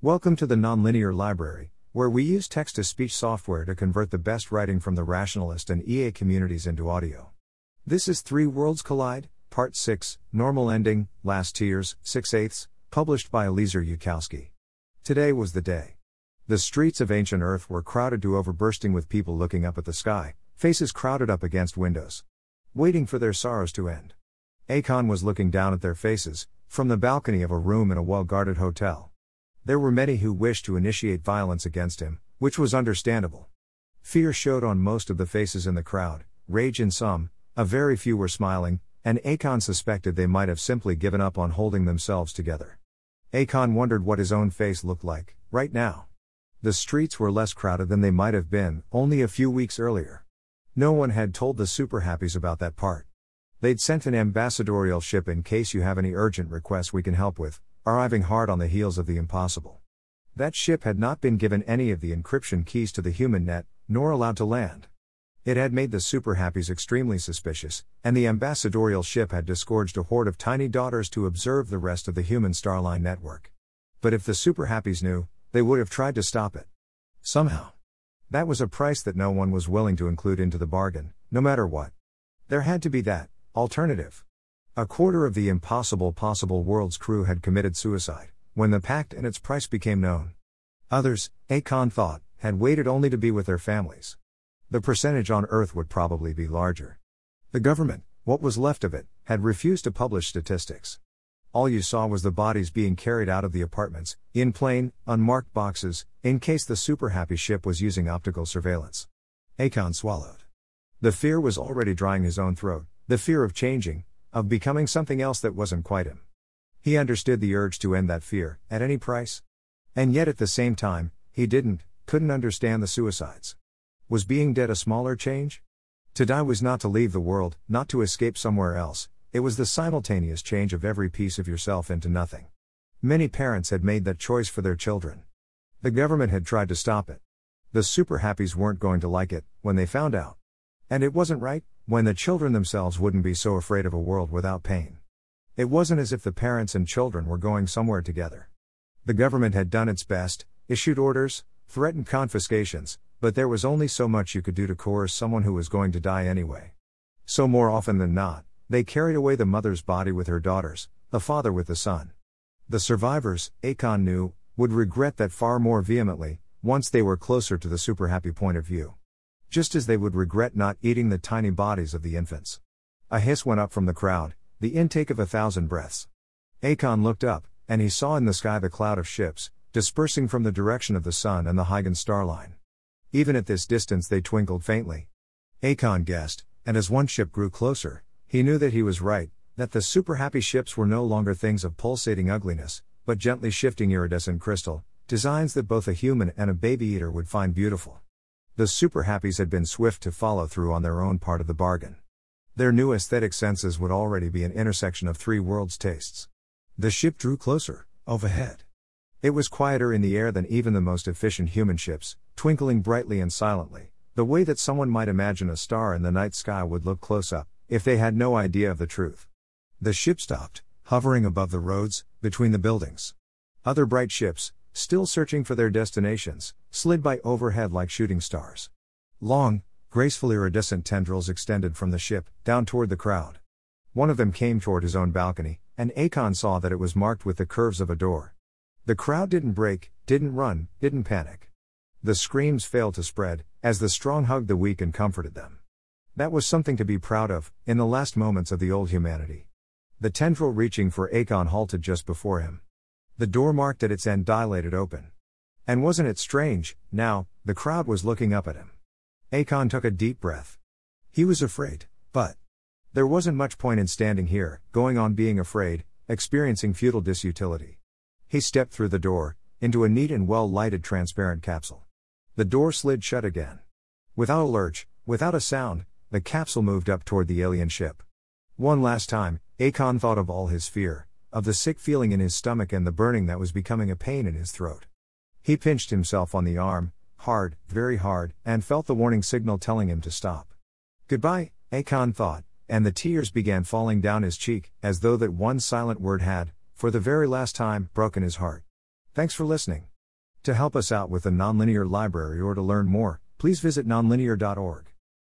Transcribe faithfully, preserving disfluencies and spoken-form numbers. Welcome to the Nonlinear Library, where we use text-to-speech software to convert the best writing from the Rationalist and E A communities into audio. This is Three Worlds Collide, Part six, Normal Ending, Last Tears, six eighths, published by Eliezer Yudkowsky. Today was the day. The streets of ancient Earth were crowded to overbursting with people looking up at the sky, faces crowded up against windows, waiting for their sorrows to end. Akon was looking down at their faces, from the balcony of a room in a well-guarded hotel. There were many who wished to initiate violence against him, which was understandable. Fear showed on most of the faces in the crowd, rage in some, a very few were smiling, and Akon suspected they might have simply given up on holding themselves together. Akon wondered what his own face looked like, right now. The streets were less crowded than they might have been, only a few weeks earlier. No one had told the Superhappies about that part. They'd sent an ambassadorial ship in case you have any urgent requests we can help with, arriving hard on the heels of the Impossible. That ship had not been given any of the encryption keys to the human net, nor allowed to land. It had made the Superhappies extremely suspicious, and the ambassadorial ship had disgorged a horde of tiny daughters to observe the rest of the Huygens starline network. But if the Superhappies knew, they would have tried to stop it. Somehow. That was a price that no one was willing to include into the bargain, no matter what. There had to be that alternative. A quarter of the Impossible Possible World's crew had committed suicide, when the pact and its price became known. Others, Akon thought, had waited only to be with their families. The percentage on Earth would probably be larger. The government, what was left of it, had refused to publish statistics. All you saw was the bodies being carried out of the apartments, in plain, unmarked boxes, in case the Superhappy ship was using optical surveillance. Akon swallowed. The fear was already drying his own throat, the fear of changing, of becoming something else that wasn't quite him. He understood the urge to end that fear, at any price. And yet at the same time, he didn't, couldn't understand the suicides. Was being dead a smaller change? To die was not to leave the world, not to escape somewhere else, it was the simultaneous change of every piece of yourself into nothing. Many parents had made that choice for their children. The government had tried to stop it. The Superhappies weren't going to like it, when they found out. And it wasn't right, when the children themselves wouldn't be so afraid of a world without pain. It wasn't as if the parents and children were going somewhere together. The government had done its best, issued orders, threatened confiscations, but there was only so much you could do to coerce someone who was going to die anyway. So more often than not, they carried away the mother's body with her daughters, the father with the son. The survivors, Akon knew, would regret that far more vehemently, once they were closer to the Superhappy point of view. Just as they would regret not eating the tiny bodies of the infants. A hiss went up from the crowd, the intake of a thousand breaths. Akon looked up, and he saw in the sky the cloud of ships, dispersing from the direction of the sun and the Huygens starline. Even at this distance they twinkled faintly. Akon guessed, and as one ship grew closer, he knew that he was right, that the Superhappy ships were no longer things of pulsating ugliness, but gently shifting iridescent crystal, designs that both a human and a baby-eater would find beautiful. The Superhappies had been swift to follow through on their own part of the bargain. Their new aesthetic senses would already be an intersection of three worlds' tastes. The ship drew closer, overhead. It was quieter in the air than even the most efficient human ships, twinkling brightly and silently, the way that someone might imagine a star in the night sky would look close up, if they had no idea of the truth. The ship stopped, hovering above the roads, between the buildings. Other bright ships, still searching for their destinations, slid by overhead like shooting stars. Long, graceful iridescent tendrils extended from the ship, down toward the crowd. One of them came toward his own balcony, and Akon saw that it was marked with the curves of a door. The crowd didn't break, didn't run, didn't panic. The screams failed to spread, as the strong hugged the weak and comforted them. That was something to be proud of, in the last moments of the old humanity. The tendril reaching for Akon halted just before him. The door marked at its end dilated open. And wasn't it strange, now, the crowd was looking up at him. Akon took a deep breath. He was afraid, but there wasn't much point in standing here, going on being afraid, experiencing futile disutility. He stepped through the door, into a neat and well-lighted transparent capsule. The door slid shut again. Without a lurch, without a sound, the capsule moved up toward the alien ship. One last time, Akon thought of all his fear, of the sick feeling in his stomach and the burning that was becoming a pain in his throat. He pinched himself on the arm, hard, very hard, and felt the warning signal telling him to stop. Goodbye, Akon thought, and the tears began falling down his cheek, as though that one silent word had, for the very last time, broken his heart. Thanks for listening. To help us out with the Nonlinear Library or to learn more, please visit nonlinear dot org.